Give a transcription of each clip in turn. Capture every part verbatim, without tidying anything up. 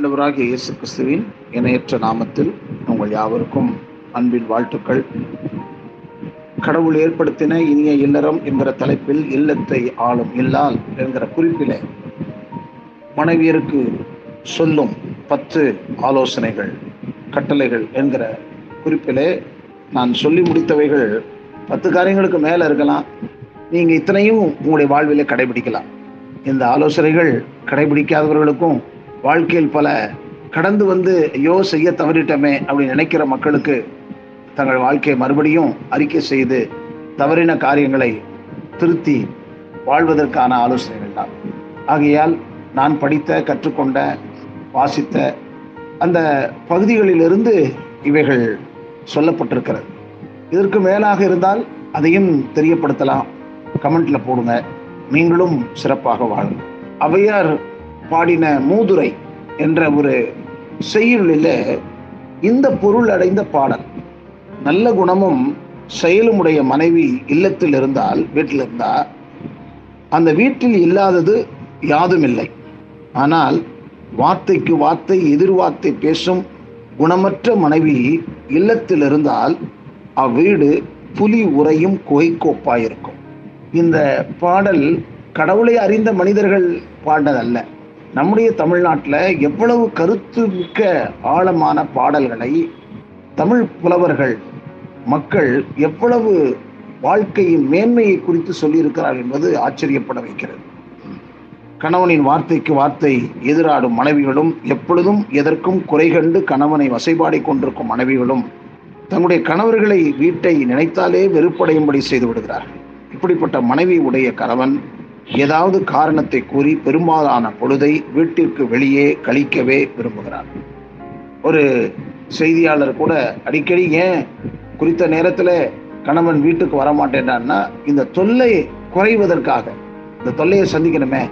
ஆண்டவராகிய இயேசு கிறிஸ்துவின் இணையற்ற நாமத்தில் உங்கள் யாவருக்கும் அன்பின் வாழ்த்துக்கள். கடவுள் ஏற்படுத்தின இனிய இல்லறம் என்கிற தலைப்பில் இல்லத்தை ஆளும் இல்லால் என்கிற குறிப்பிலே மனைவியருக்கு சொல்லும் பத்து ஆலோசனைகள் கட்டளைகள் என்கிற குறிப்பிலே நான் சொல்லி முடித்தவைகள் பத்து காரியங்களுக்கு மேலே இருக்கலாம். நீங்கள் இத்தனையும் உங்களுடைய வாழ்விலே கடைபிடிக்கலாம். இந்த ஆலோசனைகள் கடைபிடிக்காதவர்களுக்கும் வாழ்க்கையில் பல கடந்து வந்து ஐயோ செய்ய தவறிட்டமே அப்படின்னு நினைக்கிற மக்களுக்கு தங்கள் வாழ்க்கையை மறுபடியும் அறிக்கை செய்து தவறின காரியங்களை திருத்தி வாழ்வதற்கான ஆலோசனைகள் தான். ஆகையால் நான் படித்த கற்றுக்கொண்ட வாசித்த அந்த பகுதிகளிலிருந்து இவைகள் சொல்லப்பட்டிருக்கிறது. இதற்கு மேலாக இருந்தால் அதையும் தெரியப்படுத்தலாம், கமெண்ட்ல போடுங்க. நீங்களும் சிறப்பாக வாழும். அவையார் பாடின மூதுரை என்ற ஒரு செய்யுளில் இந்த பொருள் அடைந்த பாடல், நல்ல குணமும் செயலுமுடைய மனைவி இல்லத்தில் இருந்தால் வீட்டில் இருந்தால் அந்த வீட்டில் இல்லாதது யாதும் இல்லை. ஆனால் வார்த்தைக்கு வார்த்தை எதிர்வார்த்தை பேசும் குணமற்ற மனைவி இல்லத்தில் இருந்தால் அவ்வீடு புலி உறையும் குகைக்கோப்பாயிருக்கும். இந்த பாடல் கடவுளை அறிந்த மனிதர்கள் பாடினதல்ல. நம்முடைய தமிழ்நாட்டில் எவ்வளவு கருத்து மிக்க ஆழமான பாடல்களை தமிழ் புலவர்கள் மக்கள் எவ்வளவு வாழ்க்கையின் மேன்மையை குறித்து சொல்லியிருக்கிறார்கள் என்பது ஆச்சரியப்பட வைக்கிறது. கணவனின் வார்த்தைக்கு வார்த்தை எதிராடும் மனைவிகளும் எப்பொழுதும் எதற்கும் குறை கண்டு கணவனை வசைபாடி கொண்டிருக்கும் மனைவிகளும் தங்களுடைய கணவர்களை வீட்டை நினைத்தாலே வெறுப்படையும்படி செய்து விடுகிறார்கள். இப்படிப்பட்ட மனைவி உடைய கணவன் ஏதாவது காரணத்தை கூறி பெரும்பாலான பொழுதை வீட்டிற்கு வெளியே கழிக்கவே விரும்புகிறார். ஒரு செய்தியாளர் கூட அடிக்கடி ஏன் குறித்த நேரத்தில் கணவன் வீட்டுக்கு வரமாட்டேன்டான்னா இந்த தொல்லையை குறைவதற்காக, இந்த தொல்லையை சந்திக்கணுமே,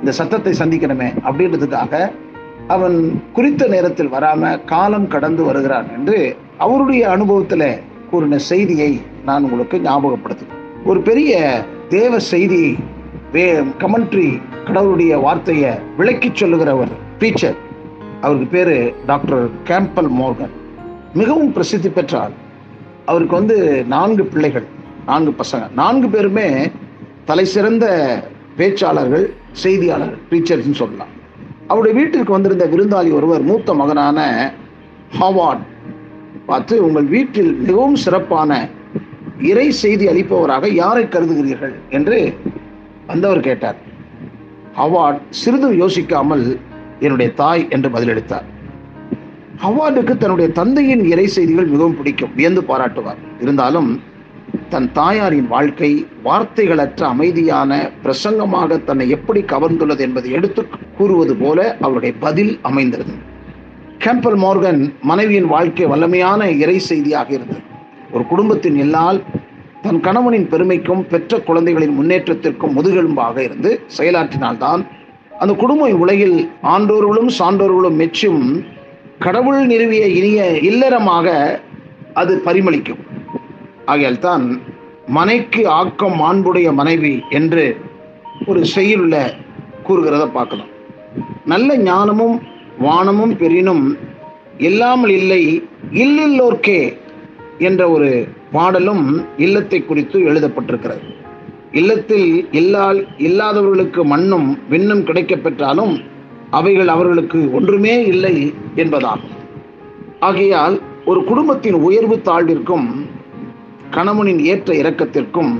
இந்த சத்தத்தை சந்திக்கணுமே அப்படின்றதுக்காக அவன் குறித்த நேரத்தில் வராமல் காலம் கடந்து வருகிறான் என்று அவருடைய அனுபவத்தில் கூறின செய்தியை நான் உங்களுக்கு ஞாபகப்படுத்துகிறேன். ஒரு பெரிய தேவ செய்தி வே கமெண்ட்ரி கடவுளுடைய வார்த்தையை விளக்கி சொல்லுகிறவர் டீச்சர், அவருக்கு பேர் டாக்டர் கேம்பல் மோர்கன். மிகவும் பிரசித்தி பெற்றார். அவருக்கு வந்து நான்கு பிள்ளைகள், நான்கு பசங்க, நான்கு பேருமே தலை சிறந்த பேச்சாளர்கள், செய்தியாளர்கள், டீச்சர்ஸ்ன்னு சொல்லலாம். அவருடைய வீட்டிற்கு வந்திருந்த விருந்தாளி ஒருவர் மூத்த மகனான ஹாவார்ட் பார்த்து, உங்கள் வீட்டில் மிகவும் சிறப்பான இறை செய்தி அளிப்பவராக யாரை கருதுகிறீர்கள் என்று வந்தவர் கேட்டார். ஹவார்ட் சிறிதும் யோசிக்காமல் என்னுடைய தாய் என்று பதிலளித்தார். ஹவார்டுக்கு தன்னுடைய தந்தையின் இறை செய்திகள் மிகவும் பிடிக்கும், வியந்து பாராட்டுவார். இருந்தாலும் தன் தாயாரின் வாழ்க்கை வார்த்தைகளற்ற அமைதியான பிரசங்கமாக தன்னை எப்படி கவர்ந்துள்ளது என்பதை எடுத்து கூறுவது போல அவருடைய பதில் அமைந்தது. கேம்பல் மோர்கன் மனைவியின் வாழ்க்கை வல்லமையான இறை செய்தியாக இருந்தது. ஒரு குடும்பத்தின் எல்லால் தன் கணவனின் பெருமைக்கும் பெற்ற குழந்தைகளின் முன்னேற்றத்திற்கும் முதுகெலும்பாக இருந்து செயலாற்றினால்தான் அந்த குடும்பம் உலகில் ஆன்றோர்களும் சான்றோர்களும் மெச்சும் கடவுள் நிறுவிய இனிய இல்லறமாக அது பரிமளிக்கும். ஆகையால் தான் மனைக்கு ஆக்கம் மாண்புடைய மனைவி என்று ஒரு செய்யுள்ள கூறுகிறத பார்க்கலாம். நல்ல ஞானமும் வானமும் பெரினும் எல்லாமல் இல்லை இல்லில்லோர்க்கே என்ற ஒரு பாடலும் இல்லத்தை குறித்து எழுதப்பட்டிருக்கிறது. இல்லத்தில் இல்லால் இல்லாதவர்களுக்கு மண்ணும் விண்ணும் கிடைக்க பெற்றாலும் அவைகள் அவர்களுக்கு ஒன்றுமே இல்லை என்பதாகும். ஆகையால் ஒரு குடும்பத்தின் உயர்வு தாழ்விற்கும் கணவனின் ஏற்ற இறக்கத்திற்கும்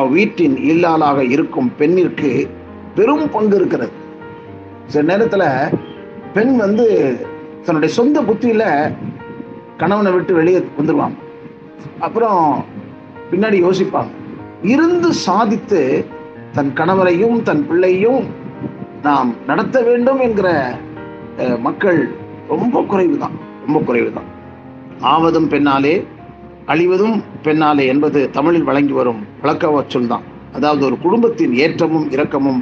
அவ்வீட்டின் இல்லாளாக இருக்கும் பெண்ணிற்கு பெரும் பங்கு இருக்கிறது. சில நேரத்தில் பெண் வந்து தன்னுடைய சொந்த புத்தியில் கணவனை விட்டு வெளியே வந்துடுவாங்க. அப்புறம் பின்னாடி யோசிப்பாங்க, இருந்து சாதித்து தன் கணவரையும் தன் பிள்ளையும் நாம் நடத்த வேண்டும் என்கிற மக்கள் ரொம்ப குறைவு தான் ரொம்ப குறைவு தான் ஆவதும் பெண்ணாலே அழிவதும் பெண்ணாலே என்பது தமிழில் வழங்கி வரும் வழக்க சொல் தான். அதாவது ஒரு குடும்பத்தின் ஏற்றமும் இரக்கமும்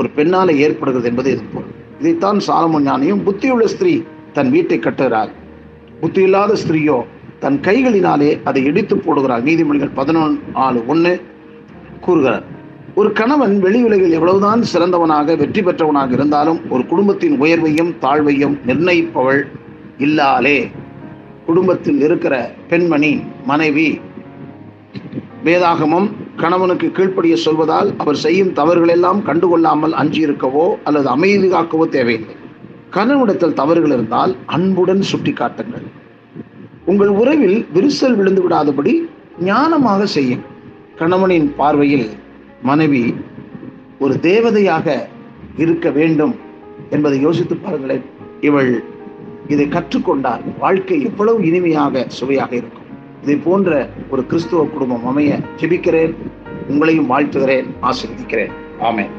ஒரு பெண்ணாலே ஏற்படுகிறது என்பது இது போல். இதைத்தான் சாலமோன் ஞானியும் புத்தியுள்ள ஸ்திரீ தன் வீட்டை கட்டுகிறார், புத்தியில்லாத ஸ்திரீயோ தன் கைகளினாலே அதை இடித்து போடுகிறார், நீதிமொழிகள் பதினொன்று ஆளு ஒன்று கூறுகிறார். ஒரு கணவன் வெளி உலகில் எவ்வளவுதான் சிறந்தவனாக வெற்றி பெற்றவனாக இருந்தாலும் ஒரு குடும்பத்தின் உயர்வையும் தாழ்வையும் நிர்ணயிப்பவள் இல்லாலே குடும்பத்தில் இருக்கிற பெண்மணி மனைவி. வேதாகமம் கணவனுக்கு கீழ்ப்படிய சொல்வதால் அவர் செய்யும் தவறுகளெல்லாம் கண்டுகொள்ளாமல் அஞ்சியிருக்கவோ அல்லது அமைதி காக்கவோ தேவையில்லை. கணவனிடத்தில் தவறுகள் இருந்தால் அன்புடன் சுட்டி காட்டுங்கள். உங்கள் உறவில் விரிசல் விழுந்து விடாதபடி ஞானமாக செய்யும். கணவனின் பார்வையில் மனைவி ஒரு தேவதையாக இருக்க வேண்டும் என்பதை யோசித்து பாருங்களேன். இவள் இதை கற்றுக்கொண்டால் வாழ்க்கை எவ்வளவு இனிமையாக சுவையாக இருக்கும். இதை போன்ற ஒரு கிறிஸ்துவ குடும்பம் அமைய ஜெபிக்கிறேன். உங்களையும் வாழ்த்துகிறேன், ஆசீர்வதிக்கிறேன். ஆமென்.